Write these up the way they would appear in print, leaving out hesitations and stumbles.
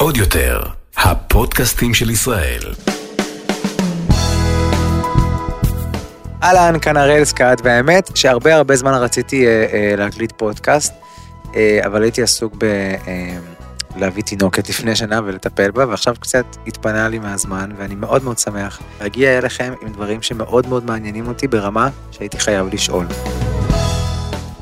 אודיוטל, הפודקאסטים של ישראל. אהלן, כאן הראל סקאט, והאמת שהרבה הרבה זמן רציתי להקליט פודקאסט, אבל הייתי עסוק להביא תינוקת לפני שנה ולטפל בה, ועכשיו קצת התפנה לי מהזמן, ואני מאוד מאוד שמח להגיע אליכם עם דברים שמאוד מאוד מעניינים אותי ברמה שהייתי חייב לשאול.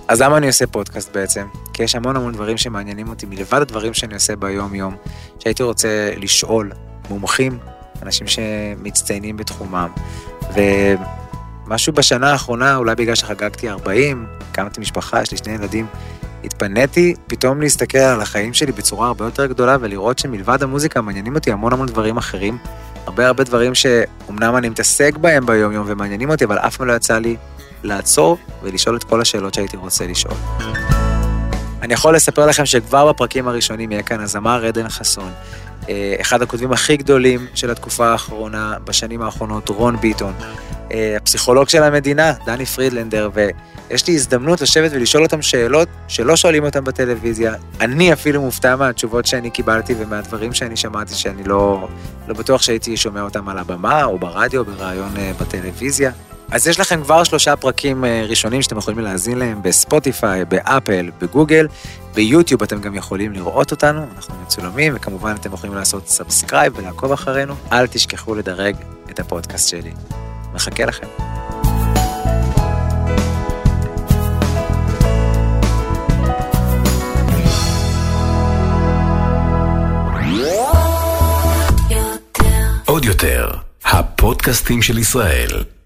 אז למה אני עושה פודקאסט בעצם? כי יש המון המון דברים שמעניינים אותי, מלבד הדברים שאני עושה ביום יום, שהייתי רוצה לשאול מומחים, אנשים שמצטיינים בתחומם, ומשהו בשנה האחרונה, אולי בגלל שחגגתי 40, קמתי משפחה, יש לי 2 ילדים, התפניתי פתאום להסתכל על החיים שלי בצורה הרבה יותר גדולה, ולראות שמלבד המוזיקה מעניינים אותי המון המון דברים אחרים, הרבה דברים שאומנם אני מתעסק בהם ביום יום ומעניינים אותי, אבל אף פעם לא יצא לי לעצור ולשאול את כל השאלות שהייתי רוצה לשאול. אני יכול לספר לכם שכבר בפרקים הראשונים יהיה כאן אזמר רדן חסון, אחד הכותבים הכי גדולים של התקופה האחרונה, בשנים האחרונות, רון ביטון, הפסיכולוג של המדינה, דני פרידלנדר, ויש לי הזדמנות לשבת ולשאול אותם שאלות שלא שואלים אותם בטלוויזיה. אני אפילו מופתע מהתשובות שאני קיבלתי ומהדברים שאני שמעתי שאני לא בטוח שהייתי שומע אותם על הבמה או ברדיו, בראיון בטלוויזיה. אז יש לכם כבר 3 פרקים ראשונים שאתם יכולים להאזין להם בספוטיפיי, באפל, בגוגל, ביוטיוב אתם גם יכולים לראות אותנו, אנחנו מצולמים, וכמובן אתם יכולים לעשות סאבסקרייב ולעקוב אחרינו. אל תשכחו לדרג את הפודקאסט שלי. מחכה לכם. עוד יותר, הפודקאסטים של ישראל.